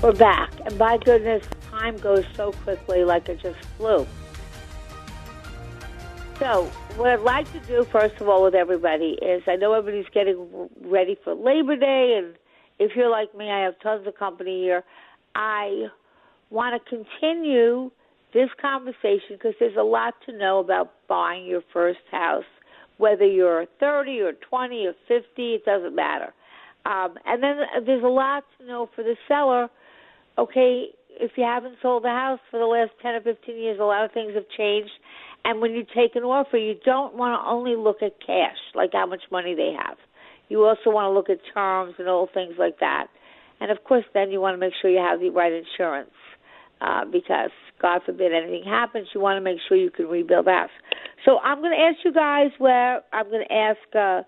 We're back, and by goodness, time goes so quickly like it just flew. So what I'd like to do, first of all, with everybody is, I know everybody's getting ready for Labor Day, and if you're like me, I have tons of company here. I want to continue this conversation because there's a lot to know about buying your first house, whether you're 30 or 20 or 50, it doesn't matter. And then there's a lot to know for the seller. Okay, if you haven't sold the house for the last 10 or 15 years, a lot of things have changed. And when you take an offer, you don't want to only look at cash, like how much money they have. You also want to look at terms and all things like that. And, of course, then you want to make sure you have the right insurance because, God forbid, anything happens, you want to make sure you can rebuild the house. So I'm going to ask you guys where I'm going to ask you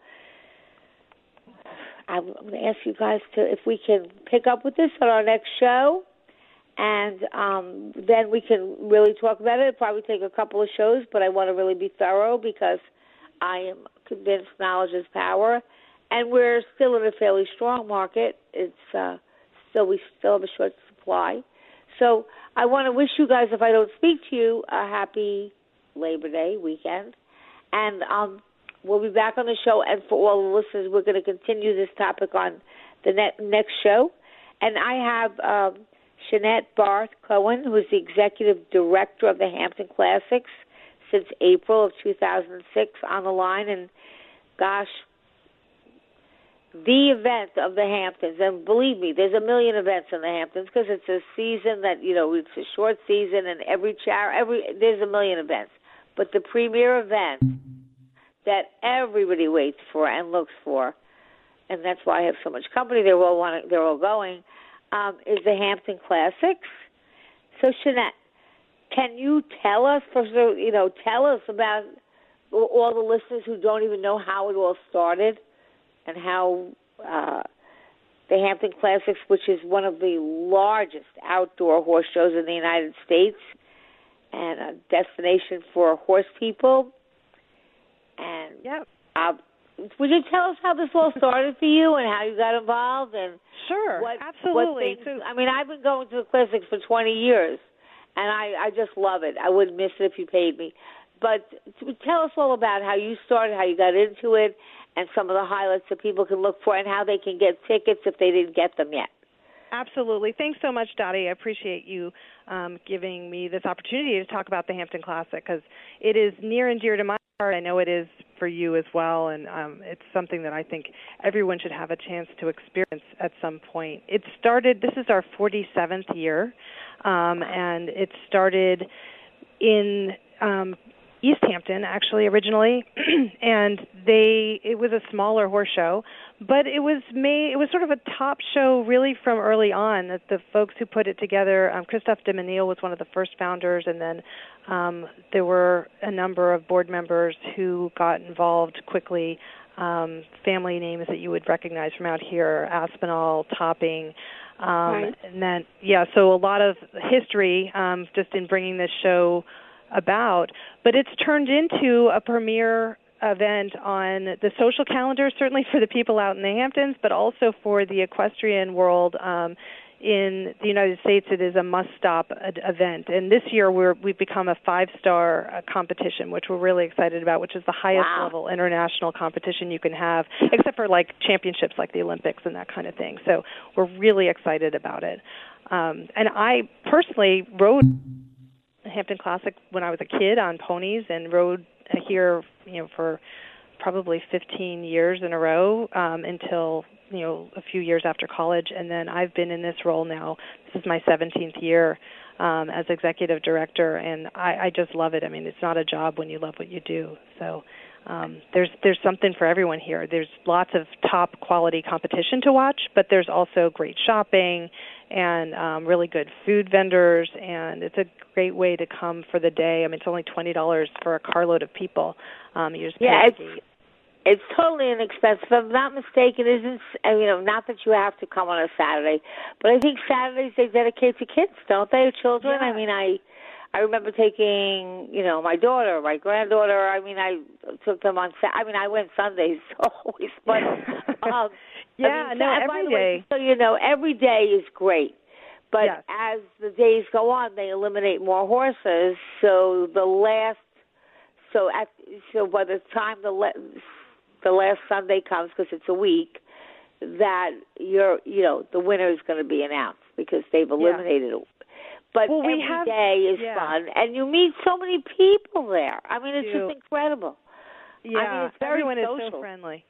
guys if we can pick up with this on our next show, and then we can really talk about it. It'll probably take a couple of shows, but I want to really be thorough because I am convinced knowledge is power, and we're still in a fairly strong market. We still have a short supply. So I want to wish you guys, if I don't speak to you, a happy Labor Day weekend, and we'll be back on the show, and for all the listeners, we're going to continue this topic on the next show. And I have Shanette Barth-Cohen, who is the executive director of the Hampton Classics since April of 2006, on the line. And, gosh, the event of the Hamptons, and believe me, there's a million events in the Hamptons because it's a season that, you know, it's a short season, and there's a million events. But the premier event that everybody waits for and looks for, and that's why I have so much company. They're all going. Is the Hampton Classics? So Shanette, can you tell us? Tell us about all the listeners who don't even know how it all started, and how the Hampton Classics, which is one of the largest outdoor horse shows in the United States, and a destination for horse people. And yep. Would you tell us how this all started for you and how you got involved? And sure, absolutely. What things, I mean, I've been going to the classics for 20 years, and I just love it. I wouldn't miss it if you paid me. But tell us all about how you started, how you got into it, and some of the highlights that people can look for and how they can get tickets if they didn't get them yet. Absolutely. Thanks so much, Dottie. I appreciate you giving me this opportunity to talk about the Hampton Classic because it is near and dear to my heart. I know it is for you as well, and it's something that I think everyone should have a chance to experience at some point. It started, this is our 47th year, and it started in East Hampton, actually, originally, and it was a smaller horse show, but it was sort of a top show really from early on. That the folks who put it together, Christoph Menil was one of the first founders, and then there were a number of board members who got involved quickly. Family names that you would recognize from out here, Aspinall, Topping, right. And then so a lot of history just in bringing this show about, but it's turned into a premier event on the social calendar, certainly for the people out in the Hamptons, but also for the equestrian world. in the United States, it is a must-stop event. And this year, we've become a five-star competition, which we're really excited about, which is the highest level international competition you can have, except for like championships like the Olympics and that kind of thing. So we're really excited about it. And I personally rode the Hampton Classic when I was a kid on ponies and rode here, for probably 15 years in a row until a few years after college. And then I've been in this role now. This is my 17th year as executive director, and I just love it. I mean, it's not a job when you love what you do. So there's something for everyone here. There's lots of top quality competition to watch, but there's also great shopping and really good food vendors, and it's a great way to come for the day. I mean, it's only $20 for a carload of people. You just It's totally inexpensive. If I'm not mistaken, not that you have to come on a Saturday, but I think Saturdays they dedicate to kids, don't they, children? Yeah. I mean, I remember taking, my daughter, my granddaughter. I mean, I took them on Saturday. I mean, I went Sundays always, but every day. So every day is great. But as the days go on, they eliminate more horses. So by the time the last Sunday comes, because it's a week, that the winner is going to be announced because they've eliminated it. But every day is fun, and you meet so many people there. I mean, it's just incredible. Yeah, it's very everyone social. Is so friendly.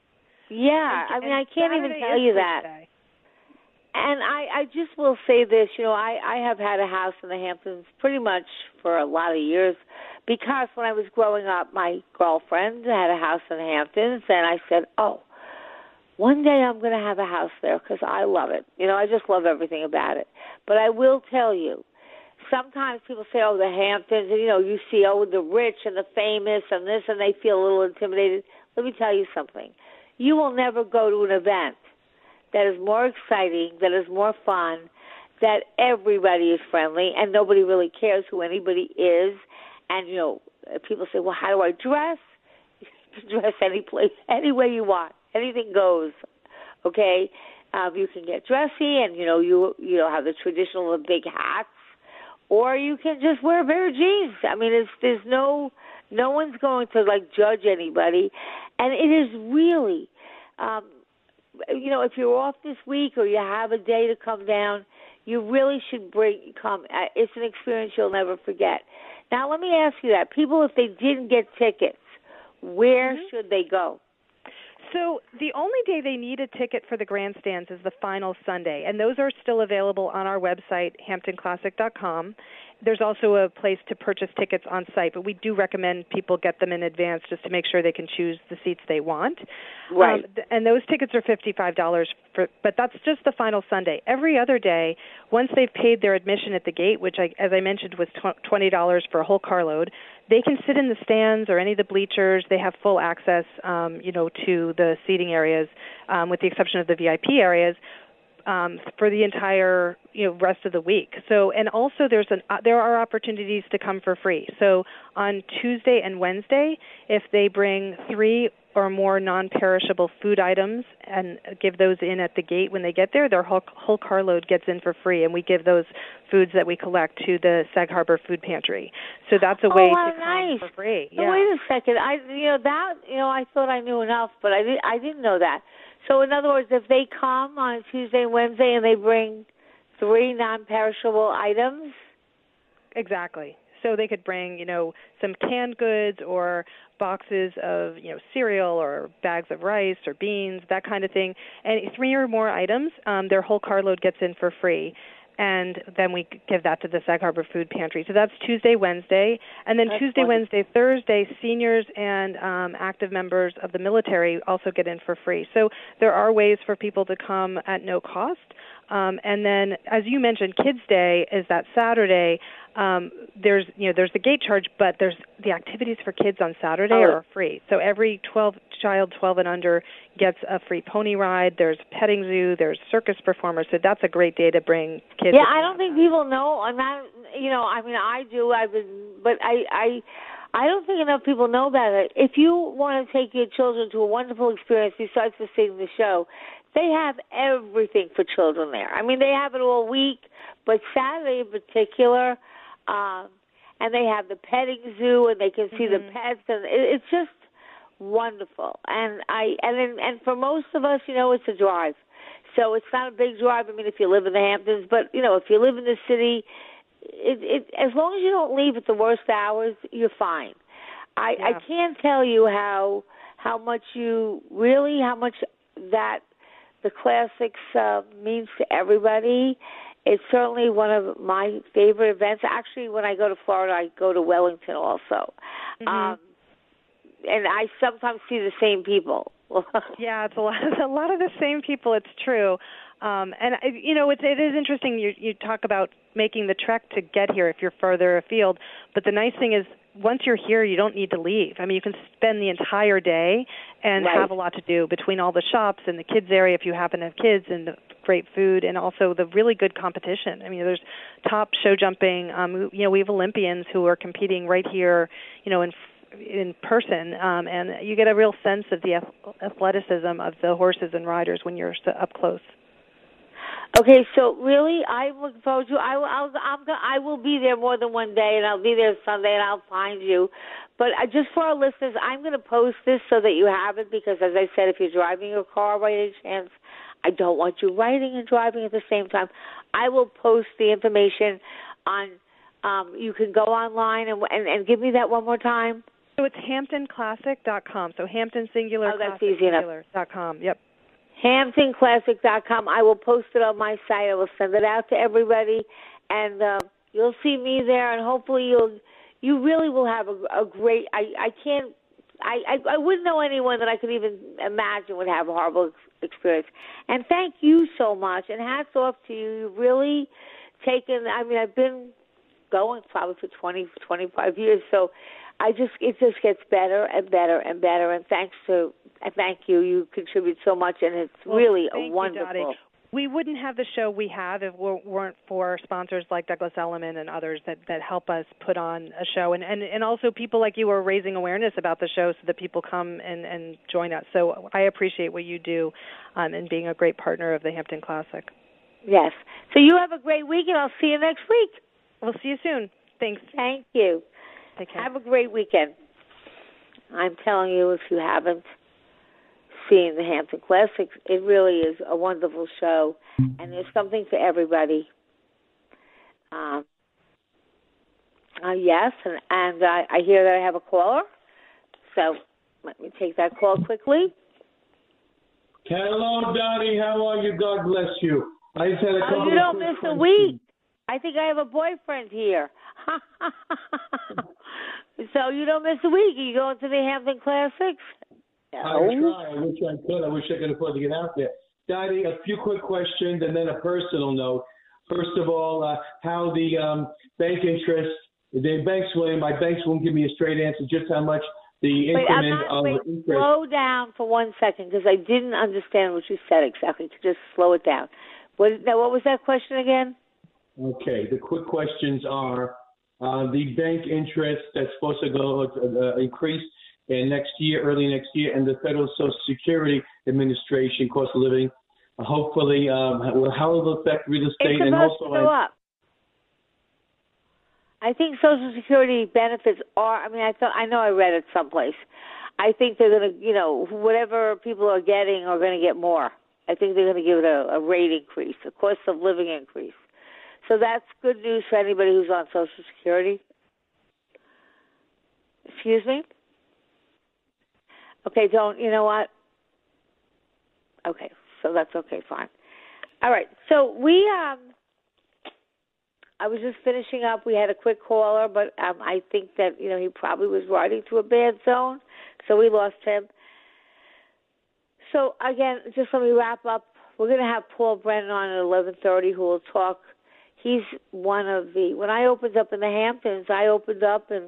Yeah, I can't Saturday even tell you that. Day. And I just will say this, I have had a house in the Hamptons pretty much for a lot of years because when I was growing up, my girlfriend had a house in the Hamptons, and I said, one day I'm going to have a house there because I love it. I just love everything about it. But I will tell you, sometimes people say, the Hamptons, and, you see, the rich and the famous and this, and they feel a little intimidated. Let me tell you something. You will never go to an event that is more exciting, that is more fun, that everybody is friendly, and nobody really cares who anybody is. And, people say, well, how do I dress? You can dress any place, any way you want. Anything goes, okay? You can get dressy and, you have the traditional big hats, or you can just wear a pair of jeans. I mean, there's no one's going to, judge anybody. And it is really... if you're off this week or you have a day to come down, you really should come. It's an experience you'll never forget. Now, let me ask you that. People, if they didn't get tickets, where should they go? So the only day they need a ticket for the grandstands is the final Sunday, and those are still available on our website, HamptonClassic.com. There's also a place to purchase tickets on site, but we do recommend people get them in advance just to make sure they can choose the seats they want. Right. And those tickets are $55, but that's just the final Sunday. Every other day, once they've paid their admission at the gate, which, as I mentioned, was $20 for a whole carload, they can sit in the stands or any of the bleachers. They have full access, to the seating areas, with the exception of the VIP areas. For the entire rest of the week. So, and also there are opportunities to come for free. So on Tuesday and Wednesday, if they bring 3 or more non-perishable food items and give those in at the gate when they get there, their whole carload gets in for free, and we give those foods that we collect to the Sag Harbor Food Pantry. So that's a way to come for free. Yeah. So wait a second, I thought I knew enough, but I didn't know that. So, in other words, if they come on Tuesday, Wednesday, and they bring 3 non-perishable items? Exactly. So they could bring, some canned goods or boxes of, cereal or bags of rice or beans, that kind of thing. And 3 or more items, their whole carload gets in for free. And then we give that to the Sag Harbor Food Pantry. So that's Tuesday, Wednesday. And then Tuesday, Wednesday, Thursday, seniors and active members of the military also get in for free. So there are ways for people to come at no cost. And then, as you mentioned, Kids Day is that Saturday. There's the gate charge, but there's the activities for kids on Saturday are free. So every child 12 and under gets a free pony ride. There's petting zoo. There's circus performers. So that's a great day to bring kids. Yeah, I don't think people know. I do. I've been, but I I don't think enough people know about it. If you want to take your children to a wonderful experience besides for seeing the show, they have everything for children there. I mean, they have it all week, but Saturday in particular, and they have the petting zoo, and they can see the pets, and it's just wonderful. And and for most of us, you know, it's a drive. So it's not a big drive. I mean, if you live in the Hamptons, but, you know, if you live in the city, as long as you don't leave at the worst hours, you're fine. I can't tell you how much that the classics means to everybody. It's certainly one of my favorite events. Actually, when I go to Florida, I go to Wellington also. And I sometimes see the same people. Yeah, it's a lot of the same people. It's true. And, you know, it is interesting you talk about making the trek to get here if you're further afield. But the nice thing is once you're here, you don't need to leave. I mean, you can spend the entire day and have a lot to do between all the shops and the kids area if you happen to have kids and the great food and also the really good competition. I mean, there's top show jumping. You know, we have Olympians who are competing right here, you know, in person, and you get a real sense of the athleticism of the horses and riders when you're up close. Okay, so really, I'm looking forward to. I will be there more than one day, and I'll be there Sunday, and I'll find you. But just for our listeners, I'm going to post this so that you have it because, as I said, if you're driving your car by any chance, I don't want you riding and driving at the same time. I will post the information on. You can go online and give me that one more time. So it's HamptonClassic.com. So Hampton Singular. Oh, that's easy enough. Yep. HamptonClassic.com. I will post it on my site. I will send it out to everybody, and you'll see me there. And hopefully, you really will have a great. I wouldn't know anyone that I could even imagine would have a horrible experience. And thank you so much. And hats off to you. You've really taken. I mean, I've been going probably for 20, 25 years. So it just gets better and better and better. And thank you. You contribute so much, and it's really wonderful. You, Dottie. We wouldn't have the show we have if it weren't for sponsors like Douglas Elliman and others that help us put on a show. And also people like you are raising awareness about the show so that people come and join us. So I appreciate what you do and being a great partner of the Hampton Classic. Yes. So you have a great week, and I'll see you next week. We'll see you soon. Thanks. Thank you. Take care. Have a great weekend. I'm telling you, if you haven't seen the Hampton Classics, it really is a wonderful show, and there's something for everybody. Yes, and I hear that I have a caller, so let me take that call quickly. Hello, Dottie. How are you? God bless you. I said a couple. You don't miss a week. I think I have a boyfriend here. So you don't miss a week. Are you going to the Hampton Classics? No. I wish I could. I wish I could afford to get out there. Dottie, a few quick questions and then a personal note. First of all, how the bank interest, the bank swing, my banks won't give me a straight answer just how much the increment of interest. Slow down for 1 second because I didn't understand what you said exactly. Just slow it down. What was that question again? Okay, the quick questions are the bank interest that's supposed to go increase in early next year, and the Federal Social Security Administration cost of living. Hopefully, how will it affect real estate? It's supposed to go up. I think Social Security benefits are. I mean, I know I read it someplace. I think they're going to, you know, whatever people are getting are going to get more. I think they're going to give it a rate increase, a cost of living increase. So that's good news for anybody who's on Social Security. Excuse me? Okay, you know what? Okay, so that's okay, fine. All right, so I was just finishing up. We had a quick caller, but I think that, you know, he probably was riding through a bad zone, so we lost him. So, again, just let me wrap up. We're going to have Paul Brennan on at 11:30 who will talk. He's one of the, when I opened up in the Hamptons, I opened up and,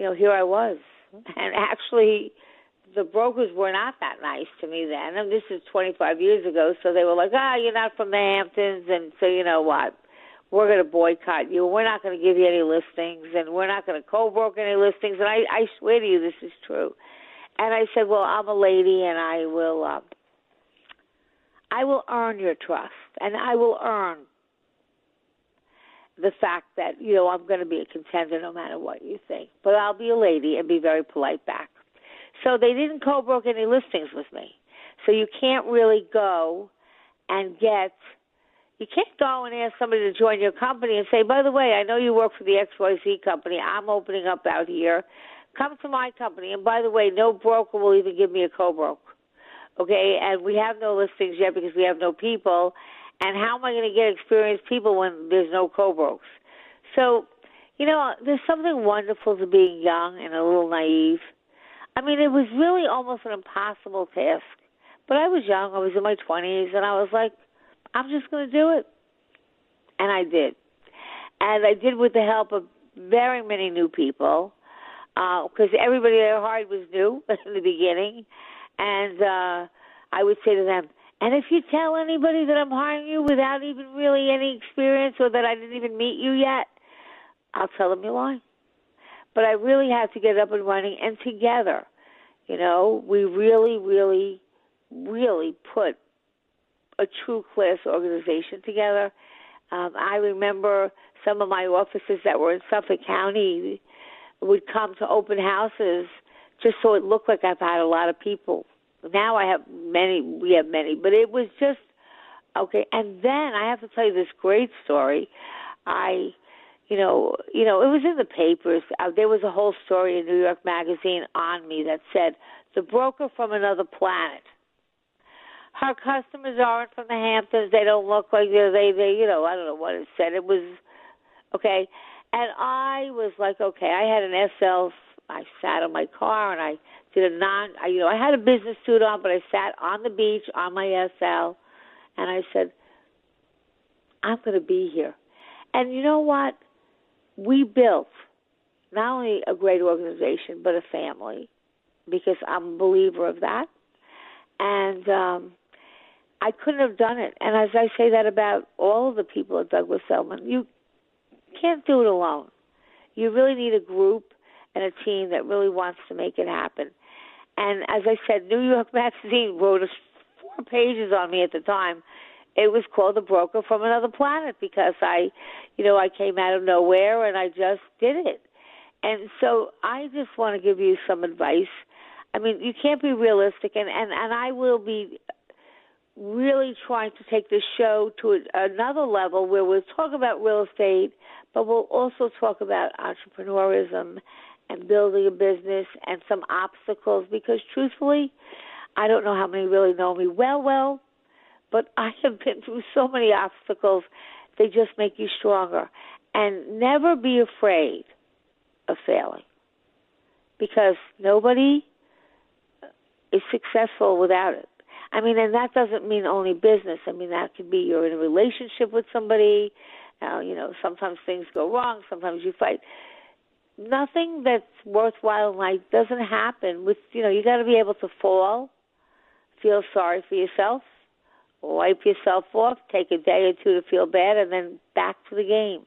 you know, here I was. And actually, the brokers were not that nice to me then. And this is 25 years ago, so they were like, you're not from the Hamptons, and so you know what. we're going to boycott you. We're not going to give you any listings, and we're not going to co-broker any listings. And I swear to you, this is true. And I said, well, I'm a lady, and I will earn your trust, and I will earn the fact that, you know, I'm going to be a contender no matter what you think. But I'll be a lady and be very polite back. So they didn't co-broker any listings with me. So you can't really go and get – you can't go and ask somebody to join your company and say, by the way, I know you work for the XYZ company. I'm opening up out here. Come to my company. And by the way, no broker will even give me a co-broker. Okay, and we have no listings yet because we have no people. And how am I going to get experienced people when there's no co-brokers? So, you know, there's something wonderful to being young and a little naive. I mean, it was really almost an impossible task. But I was young. I was in my 20s, and I was like, I'm just going to do it. And I did. And I did with the help of very many new people because everybody that I hired was new in the beginning. And I would say to them, and if you tell anybody that I'm hiring you without even really any experience or that I didn't even meet you yet, I'll tell them you're lying. But I really had to get up and running. And together, you know, we really, really, really put a true class organization together. I remember some of my offices that were in Suffolk County would come to open houses just so it looked like I've had a lot of people. Now we have many, but it was just, okay. And then I have to tell you this great story. You know, it was in the papers. There was a whole story in New York Magazine on me that said, the broker from another planet. Her customers aren't from the Hamptons. They don't look like they you know, I don't know what it said. It was, okay. And I was like, okay, I had an SL. I sat in my car and I had a business suit on, but I sat on the beach on my SL, and I said, I'm going to be here. And you know what? We built not only a great organization, but a family, because I'm a believer of that. And I couldn't have done it. And as I say that about all of the people at Douglas Elliman, you can't do it alone. You really need a group and a team that really wants to make it happen. And as I said, New York Magazine wrote 4 pages on me at the time. It was called The Broker from Another Planet because I came out of nowhere and I just did it. And so I just want to give you some advice. I mean, you can't be realistic, and I will be really trying to take this show to another level where we'll talk about real estate, but we'll also talk about entrepreneurism and building a business and some obstacles, because truthfully, I don't know how many really know me well, but I have been through so many obstacles. They just make you stronger. And never be afraid of failing, because nobody is successful without it. I mean, and that doesn't mean only business. I mean, that could be you're in a relationship with somebody. You know, sometimes things go wrong. Sometimes you fight. Nothing that's worthwhile in life doesn't happen with, you know, you got to be able to fall, feel sorry for yourself, wipe yourself off, take a day or two to feel bad, and then back to the game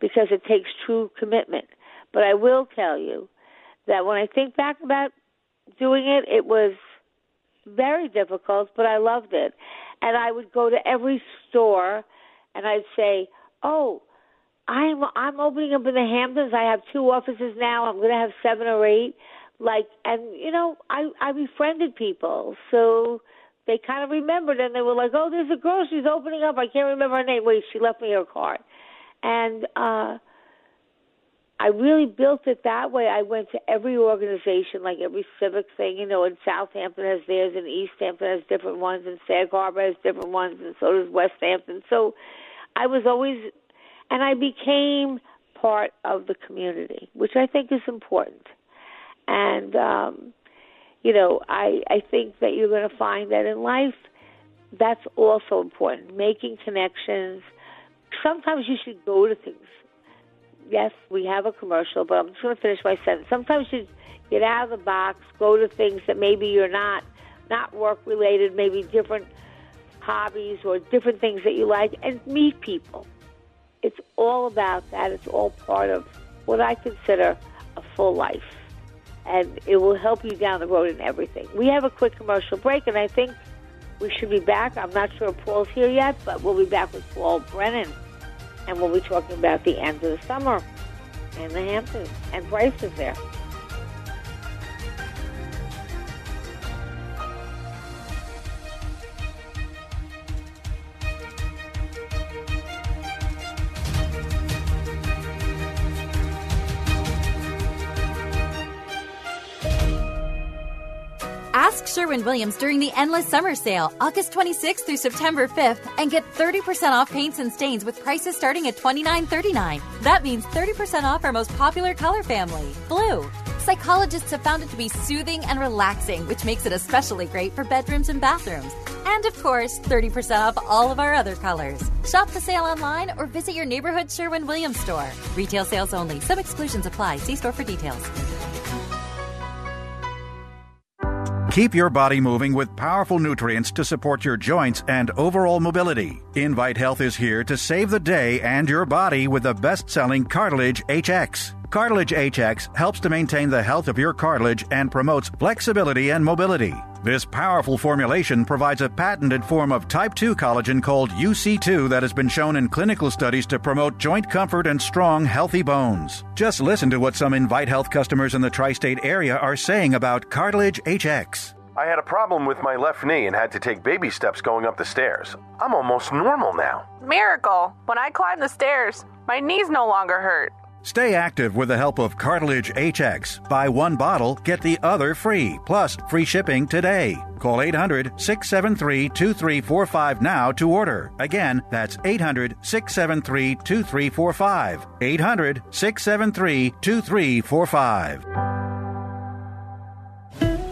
because it takes true commitment. But I will tell you that when I think back about doing it, it was very difficult, but I loved it. And I would go to every store and I'd say, oh, I'm opening up in the Hamptons. I have 2 offices now. I'm going to have 7 or 8. Like, and, you know, I befriended people. So they kind of remembered, and they were like, oh, there's a girl. She's opening up. I can't remember her name. Wait, she left me her card. And I really built it that way. I went to every organization, like every civic thing, you know, and Southampton has theirs, and East Hampton has different ones, and Sag Harbor has different ones, and so does West Hampton. So I was always... And I became part of the community, which I think is important. And, you know, I think that you're going to find that in life, that's also important, making connections. Sometimes you should go to things. Yes, we have a commercial, but I'm just going to finish my sentence. Sometimes you get out of the box, go to things that maybe you're not work-related, maybe different hobbies or different things that you like and meet people. It's all about that. It's all part of what I consider a full life. And it will help you down the road in everything. We have a quick commercial break, and I think we should be back. I'm not sure Paul's here yet, but we'll be back with Paul Brennan. And we'll be talking about the end of the summer and the Hamptons and prices there. Ask Sherwin-Williams during the Endless Summer Sale, August 26th through September 5th, and get 30% off paints and stains with prices starting at $29.39. That means 30% off our most popular color family, blue. Psychologists have found it to be soothing and relaxing, which makes it especially great for bedrooms and bathrooms. And, of course, 30% off all of our other colors. Shop the sale online or visit your neighborhood Sherwin-Williams store. Retail sales only. Some exclusions apply. See store for details. Keep your body moving with powerful nutrients to support your joints and overall mobility. Invite Health is here to save the day and your body with the best-selling Cartilage HX. Cartilage HX helps to maintain the health of your cartilage and promotes flexibility and mobility. This powerful formulation provides a patented form of type 2 collagen called UC2 that has been shown in clinical studies to promote joint comfort and strong, healthy bones. Just listen to what some Invite Health customers in the tri-state area are saying about Cartilage HX. I had a problem with my left knee and had to take baby steps going up the stairs. I'm almost normal now. Miracle! When I climb the stairs, my knees no longer hurt. Stay active with the help of Cartilage HX. Buy one bottle, get the other free, plus free shipping today. Call 800-673-2345 now to order. Again, that's 800-673-2345. 800-673-2345.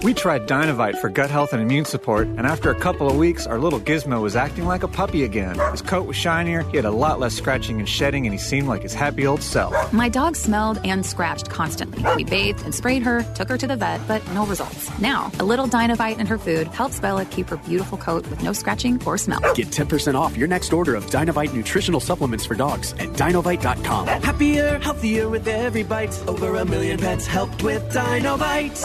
We tried Dynovite for gut health and immune support, and after a couple of weeks, our little Gizmo was acting like a puppy again. His coat was shinier, he had a lot less scratching and shedding, and he seemed like his happy old self. My dog smelled and scratched constantly. We bathed and sprayed her, took her to the vet, but no results. Now, a little Dynovite in her food helps Bella keep her beautiful coat with no scratching or smell. Get 10% off your next order of Dynovite nutritional supplements for dogs at Dynovite.com. Happier, healthier with every bite. Over a million pets helped with Dynovite.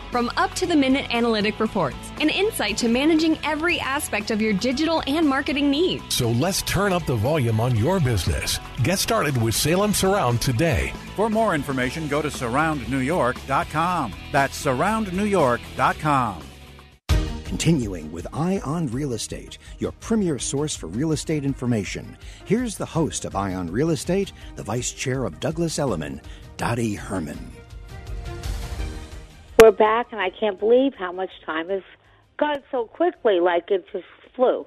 From up-to-the-minute analytic reports and insight to managing every aspect of your digital and marketing needs. So let's turn up the volume on your business. Get started with Salem Surround today. For more information, go to surroundnewyork.com. That's surroundnewyork.com. Continuing with Eye on Real Estate, your premier source for real estate information. Here's the host of Eye on Real Estate, the vice chair of Douglas Elliman, Dottie Herman. We're back, and I can't believe how much time has gone so quickly, like it just flew.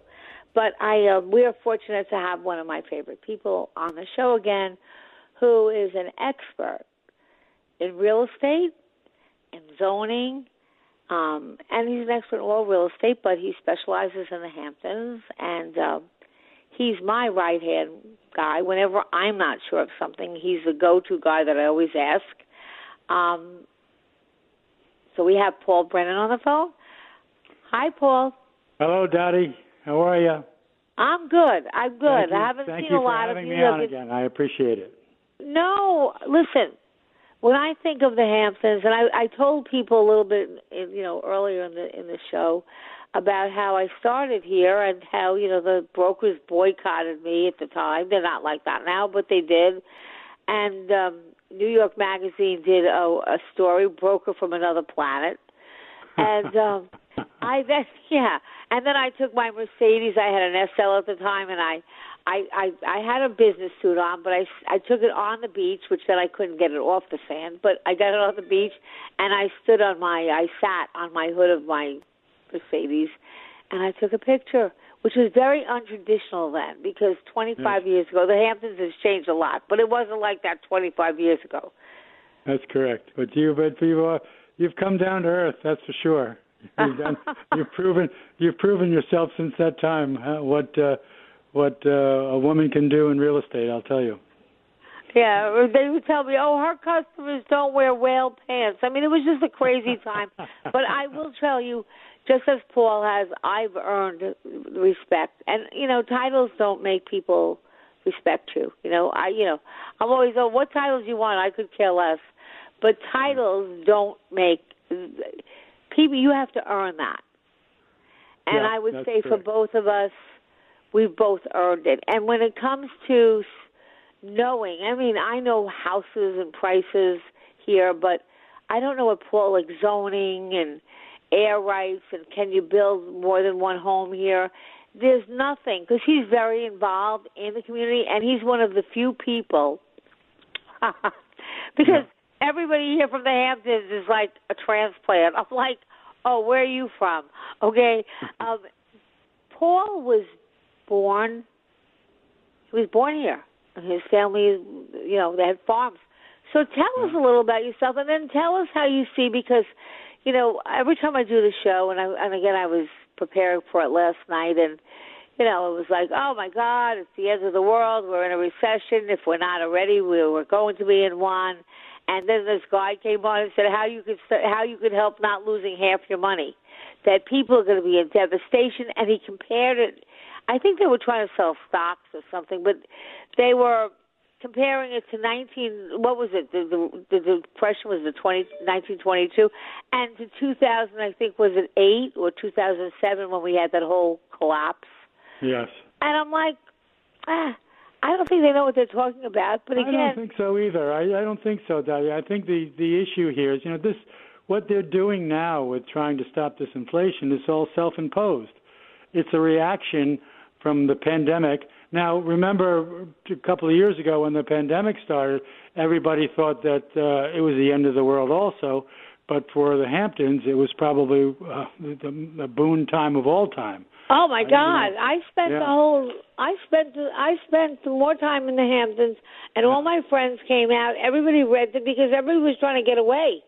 But we are fortunate to have one of my favorite people on the show again, who is an expert in real estate and zoning, and he's an expert in all real estate, but he specializes in the Hamptons, and he's my right-hand guy. Whenever I'm not sure of something, he's the go-to guy that I always ask. So we have Paul Brennan on the phone. Hi, Paul. Hello, Dottie. How are you? I'm good. I haven't seen a lot of you. Thank you for having me on again. I appreciate it. No, listen, when I think of the Hamptons, and I told people a little bit, earlier in the show about how I started here and how, the brokers boycotted me at the time. They're not like that now, but they did. And New York Magazine did a story, broker from another planet, and I then I took my Mercedes. I had an SL at the time, and I I had a business suit on, but I took it on the beach, which then I couldn't get it off the sand, but I got it on the beach, and I sat on my hood of my Mercedes, and I took a picture, which was very untraditional then, because 25 years ago, the Hamptons has changed a lot, but it wasn't like that 25 years ago. That's correct. But you've come down to earth, that's for sure. You've proven yourself since that time. Huh? What a woman can do in real estate, I'll tell you. Yeah, they would tell me, oh, her customers don't wear whale pants. I mean, it was just a crazy time. But I will tell you, just as Paul has, I've earned respect. And, you know, titles don't make people respect you. You know, I'm always, oh, what titles you want? I could care less. But titles don't make people, you have to earn that. And yeah, I would say for both of us, we've both earned it. And when it comes to knowing, I mean, I know houses and prices here, but I don't know what Paul, like zoning and air rights and can you build more than one home here. There's nothing, because he's very involved in the community, and he's one of the few people. Because everybody here from the Hamptons is like a transplant. I'm like, oh, where are you from? Okay. Paul was born, he was born here. His family, you know, they had farms. So tell us a little about yourself, and then tell us how you see, because, you know, every time I do the show, and again, I was preparing for it last night, and, you know, it was like, oh, my God, it's the end of the world. We're in a recession. If we're not already, we're going to be in one. And then this guy came on and said how you could help not losing half your money, that people are going to be in devastation, and he compared it. I think they were trying to sell stocks or something, but they were comparing it to the depression was 1922, and to 2000, I think, was it 8 or 2007 when we had that whole collapse? Yes. And I'm like, I don't think they know what they're talking about. But again, I don't think so either. I don't think so, Dottie. I think the issue here is, you know, this what they're doing now with trying to stop this inflation is all self-imposed. It's a reaction from the pandemic. Now, remember a couple of years ago when the pandemic started, everybody thought that it was the end of the world also. But for the Hamptons, it was probably the boon time of all time. Oh my God! I spent more time in the Hamptons, and all my friends came out. Everybody read it because everybody was trying to get away.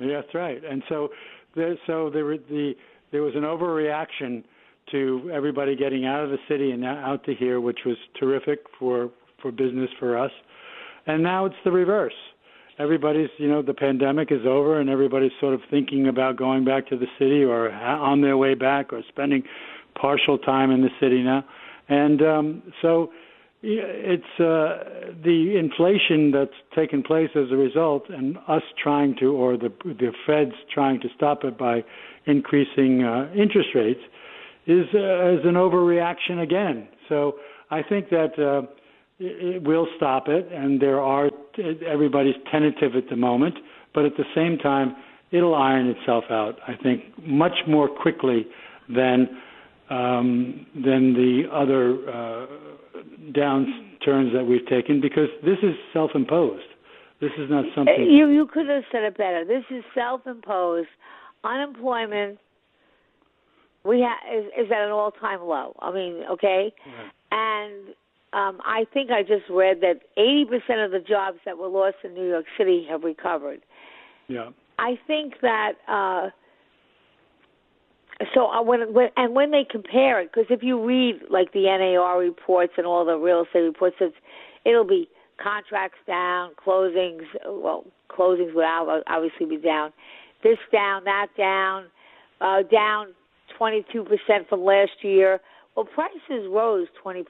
Yeah, that's right. And so there was an overreaction to everybody getting out of the city and out to here, which was terrific for business for us. And now it's the reverse. Everybody's, you know, the pandemic is over, and everybody's sort of thinking about going back to the city or on their way back or spending partial time in the city now. And so it's the inflation that's taken place as a result, and us trying to, or the Feds trying to stop it by increasing interest rates, is an overreaction again. So I think that it will stop it, and everybody's tentative at the moment, but at the same time, it'll iron itself out, I think, much more quickly than the other downturns that we've taken, because this is self-imposed. This is not something... You could have said it better. This is self-imposed. Unemployment is at an all-time low. I mean, okay? Right. And... I think I just read that 80% of the jobs that were lost in New York City have recovered. Yeah. I think that when they compare it, because if you read like the NAR reports and all the real estate reports, it'll be contracts down, closings would obviously be down, this down, that down, down 22% from last year. Well, prices rose 20%.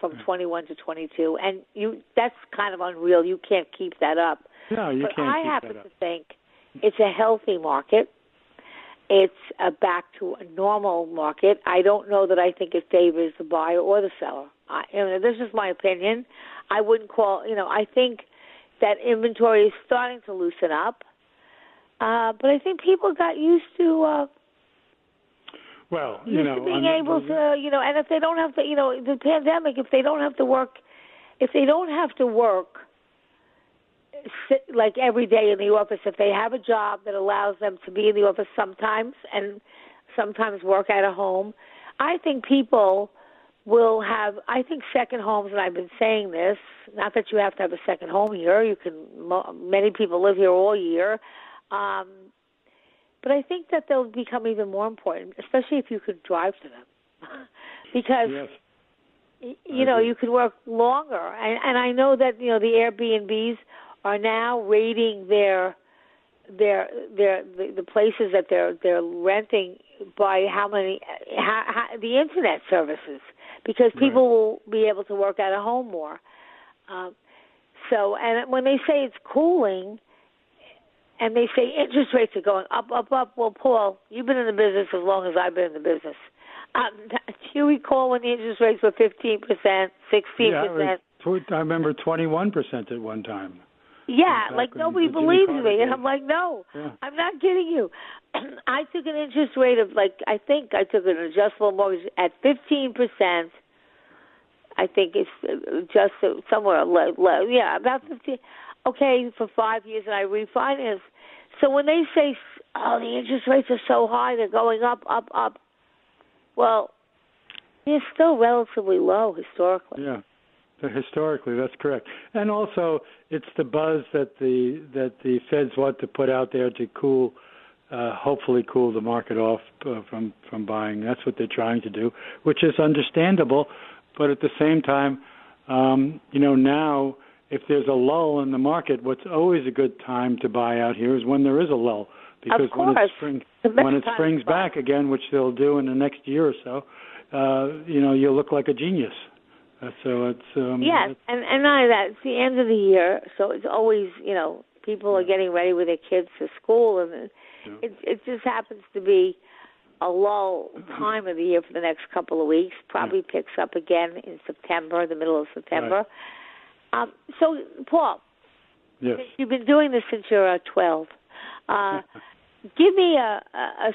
From 21 to 22, and that's kind of unreal. You can't keep that up. No, you can't keep that up. But I happen to think it's a healthy market. It's back to a normal market. I don't know that I think it favors the buyer or the seller. This is my opinion. I wouldn't call, you know, I think that inventory is starting to loosen up, but I think people got used to Well, you know, being able to, you know, and if they don't have to, you know, the pandemic, if they don't have to work, like every day in the office, if they have a job that allows them to be in the office sometimes and sometimes work at a home, I think people will have, I think second homes, and I've been saying this, not that you have to have a second home here. You can, many people live here all year. But I think that they'll become even more important, especially if you could drive to them. Because, yes, you know, you could work longer. And I know that, you know, the Airbnbs are now rating the places that they're renting by how the internet services, because people will be able to work out of home more. So, and when they say it's cooling, and they say interest rates are going up, up, up. Well, Paul, you've been in the business as long as I've been in the business. Do you recall when the interest rates were 15%, 16%? Yeah, I remember 21% at one time. Yeah, like nobody believes me, and I'm like, no, yeah. I'm not kidding you. I took an interest rate of like, I think I took an adjustable mortgage at 15%. I think it's just somewhere low. Yeah, about 15. Okay, for 5 years, and I refinance. So when they say, oh, the interest rates are so high, they're going up, up, up. Well, they're still relatively low historically. Yeah. Historically, that's correct. And also, it's the buzz that the Feds want to put out there to hopefully cool the market off from buying. That's what they're trying to do, which is understandable. But at the same time, you know, now if there's a lull in the market, what's always a good time to buy out here is when there is a lull, because when it springs back again, which they'll do in the next year or so, you know, you look like a genius. So it's yes, and not only that, it's the end of the year, so it's always, you know, people are getting ready with their kids for school, and it just happens to be a lull time of the year for the next couple of weeks. Probably picks up again in September, the middle of September. Right. So, Paul, you've been doing this since you're 12. Give me a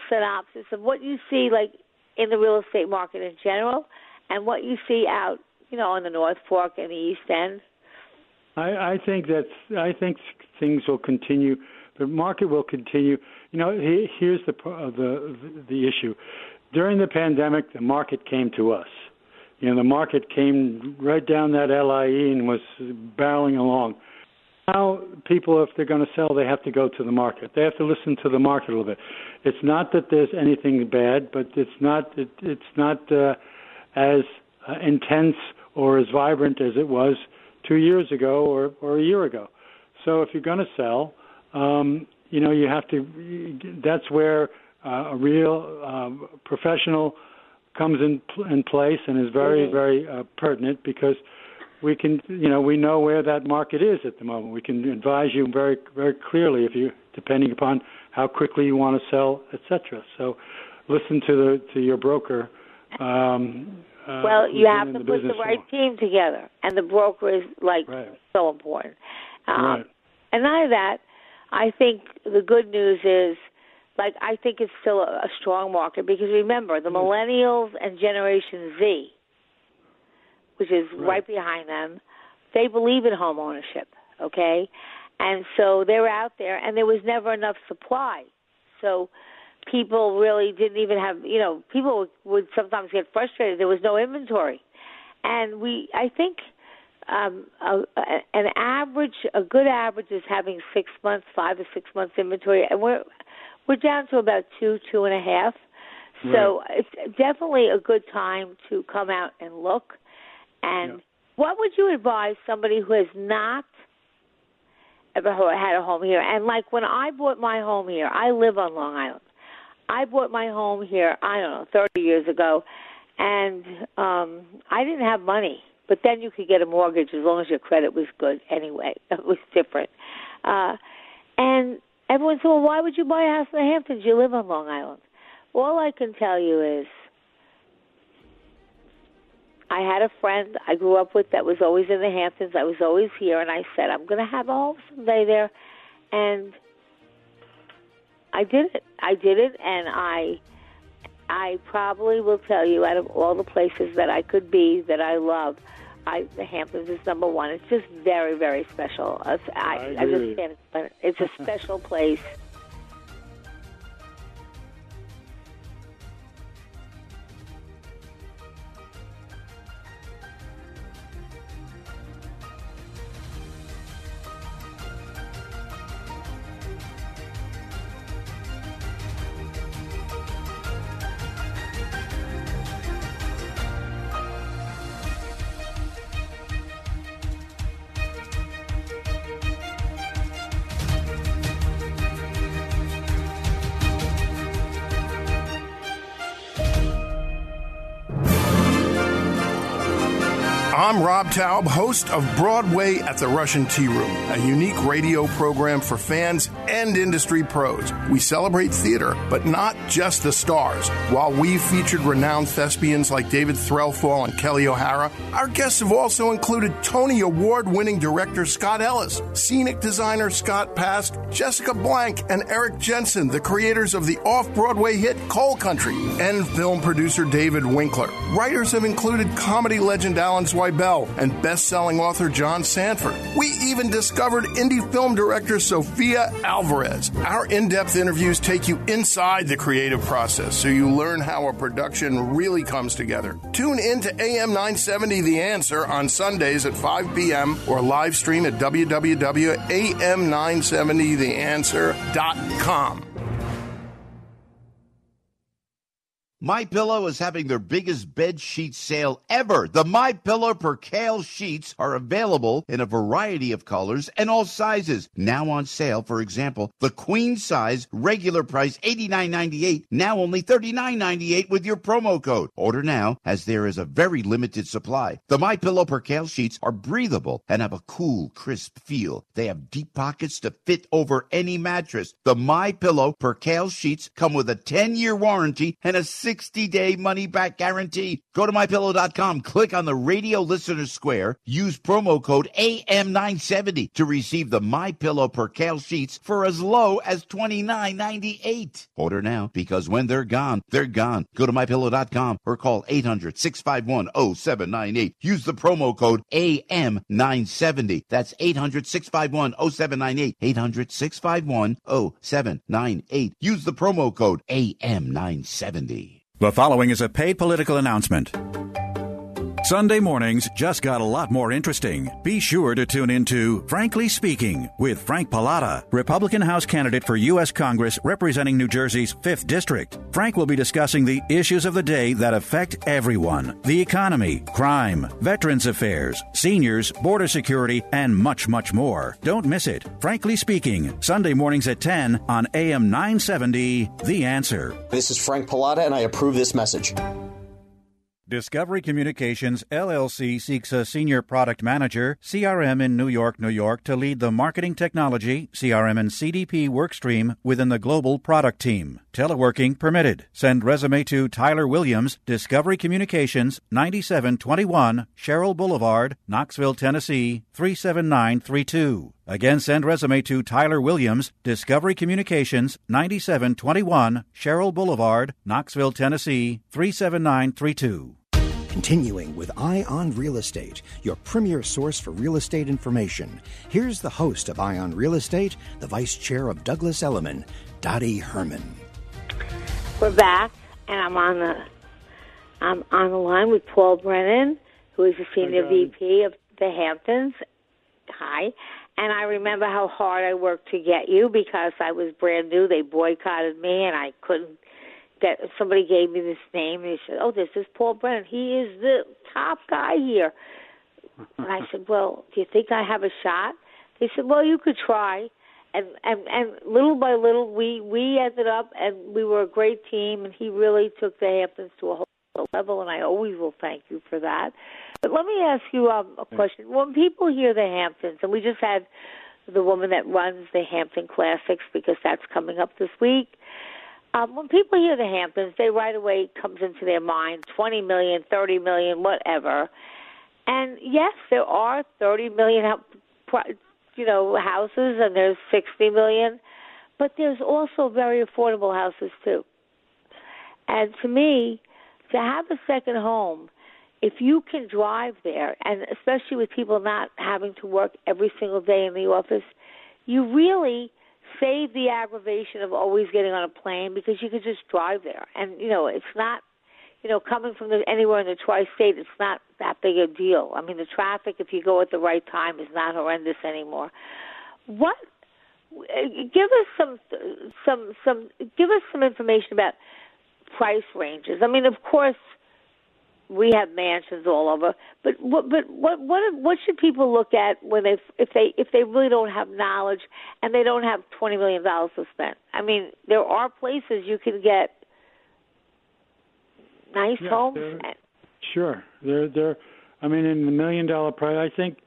synopsis of what you see, like, in the real estate market in general, and what you see out, you know, on the North Fork and the East End. I think things will continue. The market will continue. You know, here's the issue. During the pandemic, the market came to us. You know, the market came right down that LIE and was barreling along. Now, people, if they're going to sell, they have to go to the market. They have to listen to the market a little bit. It's not that there's anything bad, but it's not. As intense or as vibrant as it was 2 years ago or a year ago. So if you're going to sell, you know, you have to. That's where a real professional comes in place and is very, very pertinent, because we can, you know, we know where that market is at the moment. We can advise you very, very clearly depending upon how quickly you want to sell, etc. So listen to your broker. Well, you have to put the right team together, and the broker is, like, so important. And out of that, I think the good news is, like, I think it's still a strong market, because remember, the millennials and Generation Z, which is right behind them, they believe in home ownership, okay? And so they're out there, and there was never enough supply. So people really didn't even have, you know, people would sometimes get frustrated. There was no inventory. And I think a good average is having 6 months, 5 to 6 months inventory. And we're down to about 2.5. So it's definitely a good time to come out and look. And what would you advise somebody who has not ever had a home here? And like when I bought my home here, I live on Long Island. I bought my home here, I don't know, 30 years ago, and I didn't have money. But then you could get a mortgage as long as your credit was good anyway. It was different. And everyone said, well, why would you buy a house in the Hamptons? You live on Long Island. All I can tell you is I had a friend I grew up with that was always in the Hamptons. I was always here, and I said, I'm going to have a home someday there. And I did it, and I I probably will tell you, out of all the places that I could be that I love, the Hamptons is number one. It's just very, very special. I just can't explain it. It's a special place. I'm Rob Taub, host of Broadway at the Russian Tea Room, a unique radio program for fans and industry pros. We celebrate theater, but not just the stars. While we've featured renowned thespians like David Threlfall and Kelly O'Hara, our guests have also included Tony Award-winning director Scott Ellis, scenic designer Scott Past, Jessica Blank, and Eric Jensen, the creators of the off-Broadway hit Coal Country, and film producer David Winkler. Writers have included comedy legend Alan Zweibel and best-selling author John Sanford. We even discovered indie film director Sofia Alvarez. Our in-depth interviews take you inside the creative process so you learn how a production really comes together. Tune in to AM 970 The Answer on Sundays at 5 p.m. or live stream at www.am970theanswer.com. MyPillow is having their biggest bed sheet sale ever. The MyPillow Percale sheets are available in a variety of colors and all sizes. Now on sale, for example, the queen size, regular price $89.98, now only $39.98 with your promo code. Order now, as there is a very limited supply. The MyPillow Percale sheets are breathable and have a cool, crisp feel. They have deep pockets to fit over any mattress. The MyPillow Percale sheets come with a 10-year warranty and a 60-day money-back guarantee. Go to MyPillow.com, click on the radio listener square, use promo code AM970 to receive the MyPillow Percale sheets for as low as $29.98. Order now, because when they're gone, they're gone. Go to MyPillow.com or call 800-651-0798. Use the promo code AM970. That's 800-651-0798. 800-651-0798. Use the promo code AM970. The following is a paid political announcement. Sunday mornings just got a lot more interesting. Be sure to tune into Frankly Speaking with Frank Pallotta, Republican House candidate for U.S. Congress representing New Jersey's 5th District. Frank will be discussing the issues of the day that affect everyone: the economy, crime, veterans affairs, seniors, border security, and much, much more. Don't miss it. Frankly Speaking, Sunday mornings at 10 on AM 970, The Answer. This is Frank Pallotta, and I approve this message. Discovery Communications, LLC, seeks a senior product manager, CRM in New York, New York, to lead the marketing technology, CRM and CDP workstream within the global product team. Teleworking permitted. Send resume to Tyler Williams, Discovery Communications, 9721 Sherrill Boulevard, Knoxville, Tennessee, 37932. Again, send resume to Tyler Williams, Discovery Communications, 9721 Sherrill Boulevard, Knoxville, Tennessee, 37932. Continuing with Eye on Real Estate, your premier source for real estate information. Here's the host of Eye on Real Estate, the vice chair of Douglas Elliman, Dottie Herman. We're back, and I'm on the line with Paul Brennan, who is the senior VP of the Hamptons. Hi. And I remember how hard I worked to get you because I was brand new. They boycotted me, and I couldn't get – somebody gave me this name, and they said, oh, this is Paul Brennan. He is the top guy here. And I said, well, do you think I have a shot? They said, well, you could try. And little by little, we ended up, and we were a great team, and he really took the Hamptons to a whole level, and I always will thank you for that. But let me ask you a question. When people hear the Hamptons, and we just had the woman that runs the Hampton Classics because that's coming up this week. When people hear the Hamptons, they right away comes into their mind, 20 million, 30 million, whatever. And yes, there are 30 million, houses, and there's 60 million, but there's also very affordable houses too. And to me, to have a second home, if you can drive there, and especially with people not having to work every single day in the office, you really save the aggravation of always getting on a plane because you could just drive there. And, you know, it's not, you know, coming from anywhere in the tri-state, it's not that big a deal. I mean, the traffic, if you go at the right time, is not horrendous anymore. What? Give us some information about price ranges. I mean, of course, we have mansions all over, but what should people look at when if they really don't have knowledge and they don't have $20 million to spend? I mean, there are places you can get nice homes. Sure, they're. I mean, in the $1 million price, I think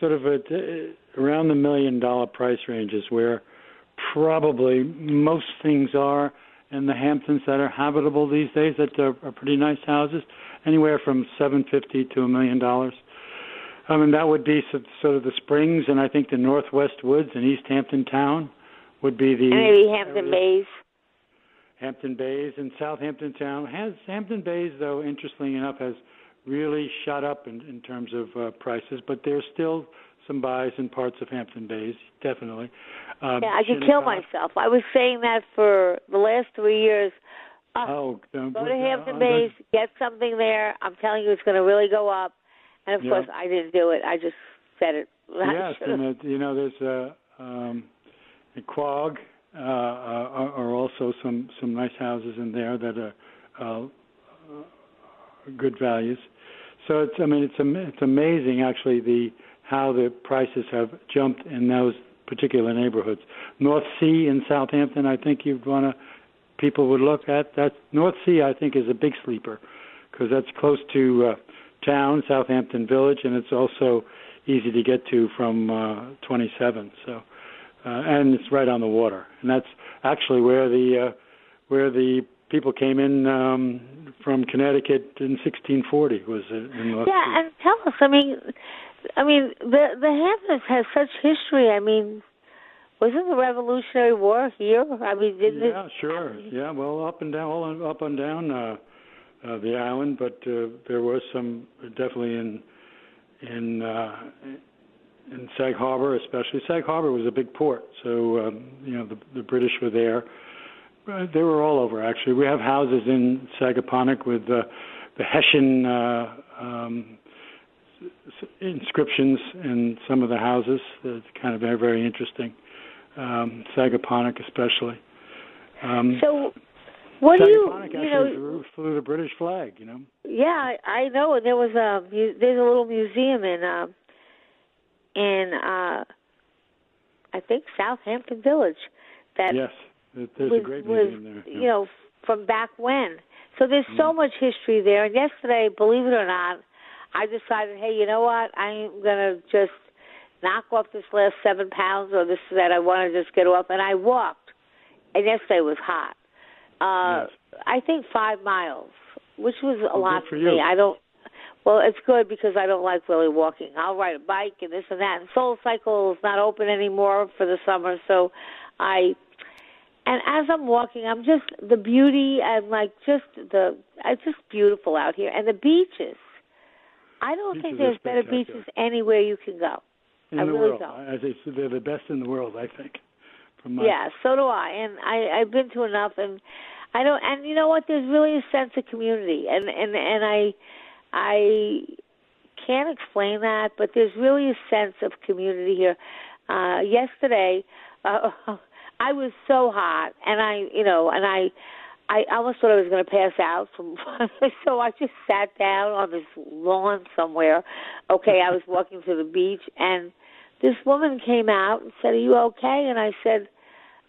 sort of around the $1 million price range is where probably most things are in the Hamptons that are habitable these days, that are pretty nice houses, anywhere from $750 to $1 million. I mean, that would be sort of the Springs, and I think the Northwest Woods and East Hampton Town would be the... Maybe Hampton Bays. Hampton Bays and South Hampton Town. Hampton Bays, though, interestingly enough, has really shot up in terms of prices, but there's still some buys in parts of Hampton Bays, definitely. I could kill myself. I was saying that for the last 3 years. Go to Hampton Bays, get something there. I'm telling you, it's going to really go up. And, of course, I didn't do it. I just said it. Yes, and, there's a Quogue, are also some nice houses in there that are good values. So, it's amazing, actually, how the prices have jumped in those particular neighborhoods. North Sea in Southampton, I think people would look at that. North Sea, I think, is a big sleeper because that's close to town, Southampton Village, and it's also easy to get to from 27. So, and it's right on the water, and that's actually where the people came in from Connecticut in 1640 was in North Sea. Yeah, and tell us, I mean, the Hamptons has such history. I mean, wasn't the Revolutionary War here? I mean, up and down, all up and down the island, but there was some definitely in Sag Harbor, especially. Sag Harbor was a big port, so the British were there. They were all over, actually. We have houses in Sagaponack with the Hessian. Inscriptions in some of the houses. It's kind of very, very interesting. Sagaponack especially. So what do you... Sagaponack actually flew the British flag, you know? Yeah, I know. There was there's a little museum in I think Southampton Village. That yes, there's a great museum there. Yeah. From back when. So there's so much history there. And yesterday, believe it or not, I decided, hey, you know what? I'm going to just knock off this last 7 pounds or this that I want to just get off. And I walked, and yesterday was hot. Yes. I think 5 miles, which was a lot for me. It's good because I don't like really walking. I'll ride a bike and this and that. And Soul Cycle is not open anymore for the summer, so and as I'm walking, I'm just the beauty and it's just beautiful out here. And the beaches. I don't think there's better beaches anywhere you can go. I really don't. They're the best in the world, I think. Yeah, so do I. And I've been to enough, and I don't. And you know what? There's really a sense of community, and I can't explain that, but there's really a sense of community here. Yesterday, I was so hot, and I almost thought I was going to pass out, so I just sat down on this lawn somewhere. Okay, I was walking to the beach, and this woman came out and said, "Are you okay?" And I said,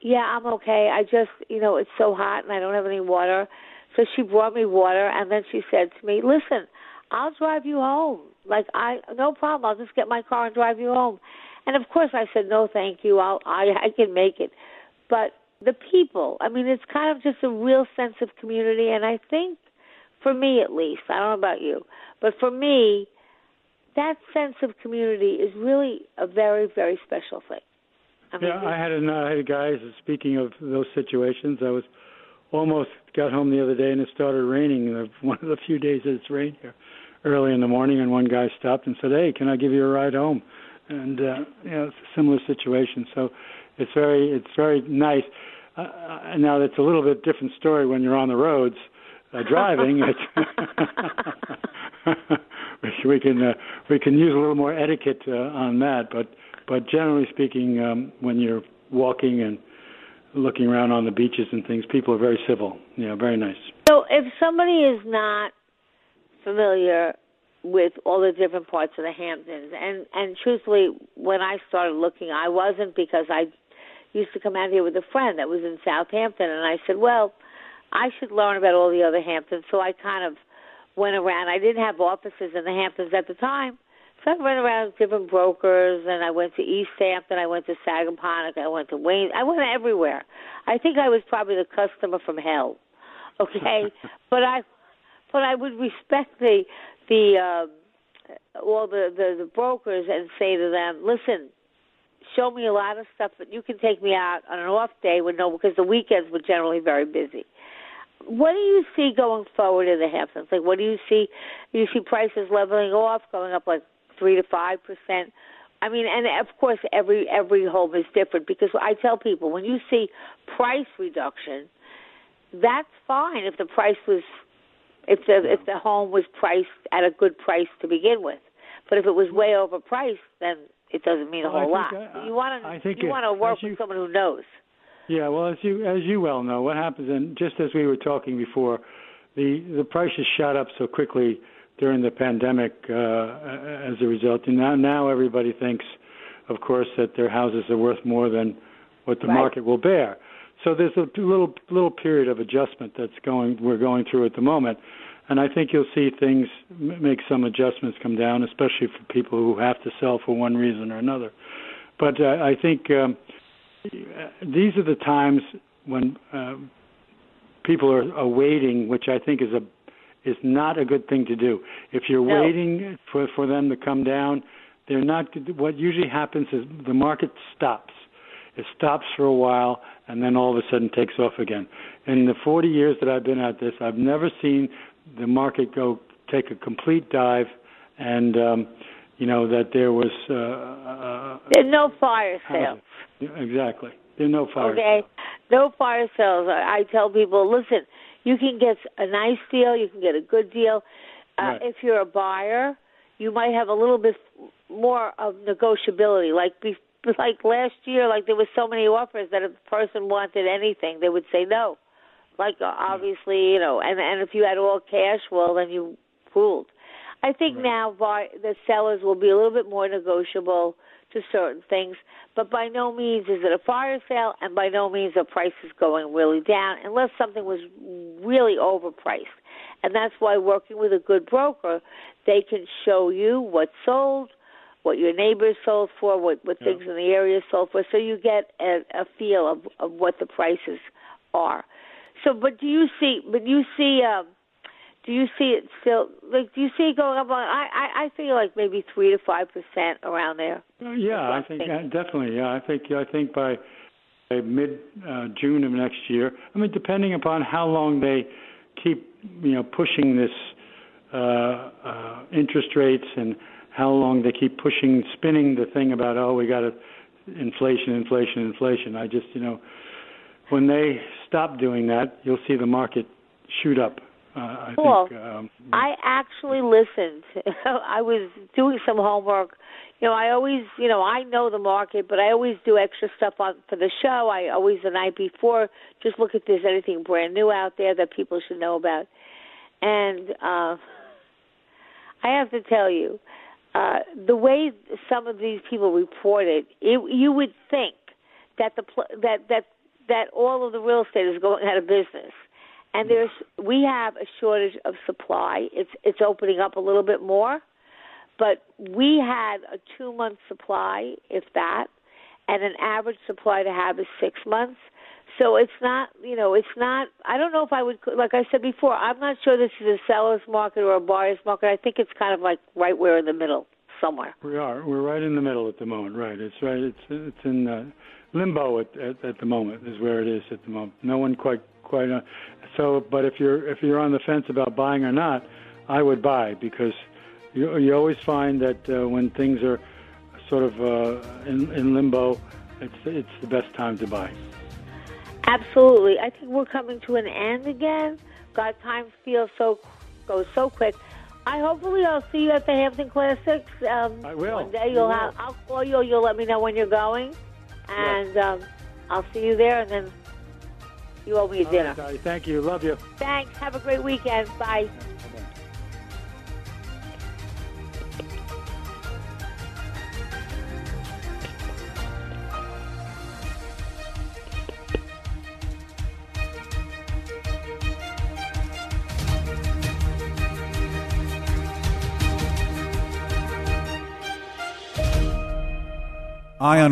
"Yeah, I'm okay. I just, it's so hot, and I don't have any water." So she brought me water, and then she said to me, "Listen, I'll drive you home. No problem. I'll just get my car and drive you home." And of course, I said, "No, thank you. I can make it," but. The people, it's kind of just a real sense of community, and I think, for me at least, I don't know about you, but for me, that sense of community is really a very, very special thing. I had a guy, speaking of those situations, I was almost got home the other day and it started raining. One of the few days that it's rained here early in the morning, and one guy stopped and said, "Hey, can I give you a ride home?" And you know, it's a similar situation. So it's very nice. Now it's a little bit different story when you're on the roads driving. We can use a little more etiquette on that, but generally speaking, when you're walking and looking around on the beaches and things, people are very civil. You know, very nice. So if somebody is not familiar with all the different parts of the Hamptons, and truthfully, when I started looking, I wasn't, because I used to come out here with a friend that was in Southampton, and I said, well, I should learn about all the other Hamptons. So I kind of went around. I didn't have offices in the Hamptons at the time, so I went around with different brokers, and I went to East Hampton, I went to Sagaponic, I went to Wayne, I went everywhere. I think I was probably the customer from hell, okay? But I would respect the brokers and say to them, listen, show me a lot of stuff, but you can take me out on an off day because the weekends were generally very busy. What do you see going forward in the Hamptons? Like, what do you see? You see prices leveling off, going up like 3 to 5%. I mean, and of course, every home is different, because I tell people, when you see price reduction, that's fine if the price was, if the home was priced at a good price to begin with. But if it was way overpriced, then it doesn't mean a whole lot. You want to work with someone who knows. Yeah, well, as you well know, what happens, and just as we were talking before, the prices shot up so quickly during the pandemic as a result. And now everybody thinks, of course, that their houses are worth more than what the market will bear. So there's a little period of adjustment we're going through at the moment, and I think you'll see things make some adjustments come down, especially for people who have to sell for one reason or another. But I think these are the times when people are waiting, which I think is not a good thing to do. If you're waiting for them to come down, they're not. What usually happens is the market stops. It stops for a while, and then all of a sudden takes off again. In the 40 years that I've been at this, I've never seen the market take a complete dive, and that there was there's no fire sales. Exactly, there are no fire sales. Okay, no fire sales. I tell people, listen, you can get a nice deal, you can get a good deal. If you're a buyer, you might have a little bit more of negotiability, like last year, there were so many offers that if a person wanted anything, they would say no. Obviously, and if you had all cash, well, then you fooled. I think now the sellers will be a little bit more negotiable to certain things, but by no means is it a fire sale, and by no means are prices going really down, unless something was really overpriced. And that's why, working with a good broker, they can show you what sold, what your neighbors sold for, what things in the area sold for, so you get a feel of what the prices are. So, do you see it going up? I feel like maybe 3 to 5% around there. Yeah, I think definitely. Yeah, I think by mid June of next year. I mean, depending upon how long they keep pushing this interest rates, and how long they keep spinning the thing about, we got inflation. I just, when they stop doing that, you'll see the market shoot up. I think. I actually listened. I was doing some homework. I always, I know the market, but I always do extra stuff for the show. I always, the night before, just look if there's anything brand new out there that people should know about. And I have to tell you, the way some of these people reported, you would think that that all of the real estate is going out of business, and we have a shortage of supply. It's opening up a little bit more, but we had a 2-month supply, if that, and an average supply to have is 6 months. So it's not, I don't know if I would, like I said before, I'm not sure this is a seller's market or a buyer's market. I think it's kind of like right where in the middle somewhere. We're right in the middle at the moment, right? It's right. It's in limbo at the moment is where it is at the moment. No one quite quite a, so. But if you're on the fence about buying or not, I would buy, because you always find that when things are sort of in limbo, it's the best time to buy. Absolutely. I think we're coming to an end again. God, time goes so quick. Hopefully I'll see you at the Hampton Classics. I will. One day I'll call you. You'll let me know when you're going, and yes. I'll see you there. And then you owe me a dinner. Right, thank you. Love you. Thanks. Have a great weekend. Bye. Eye on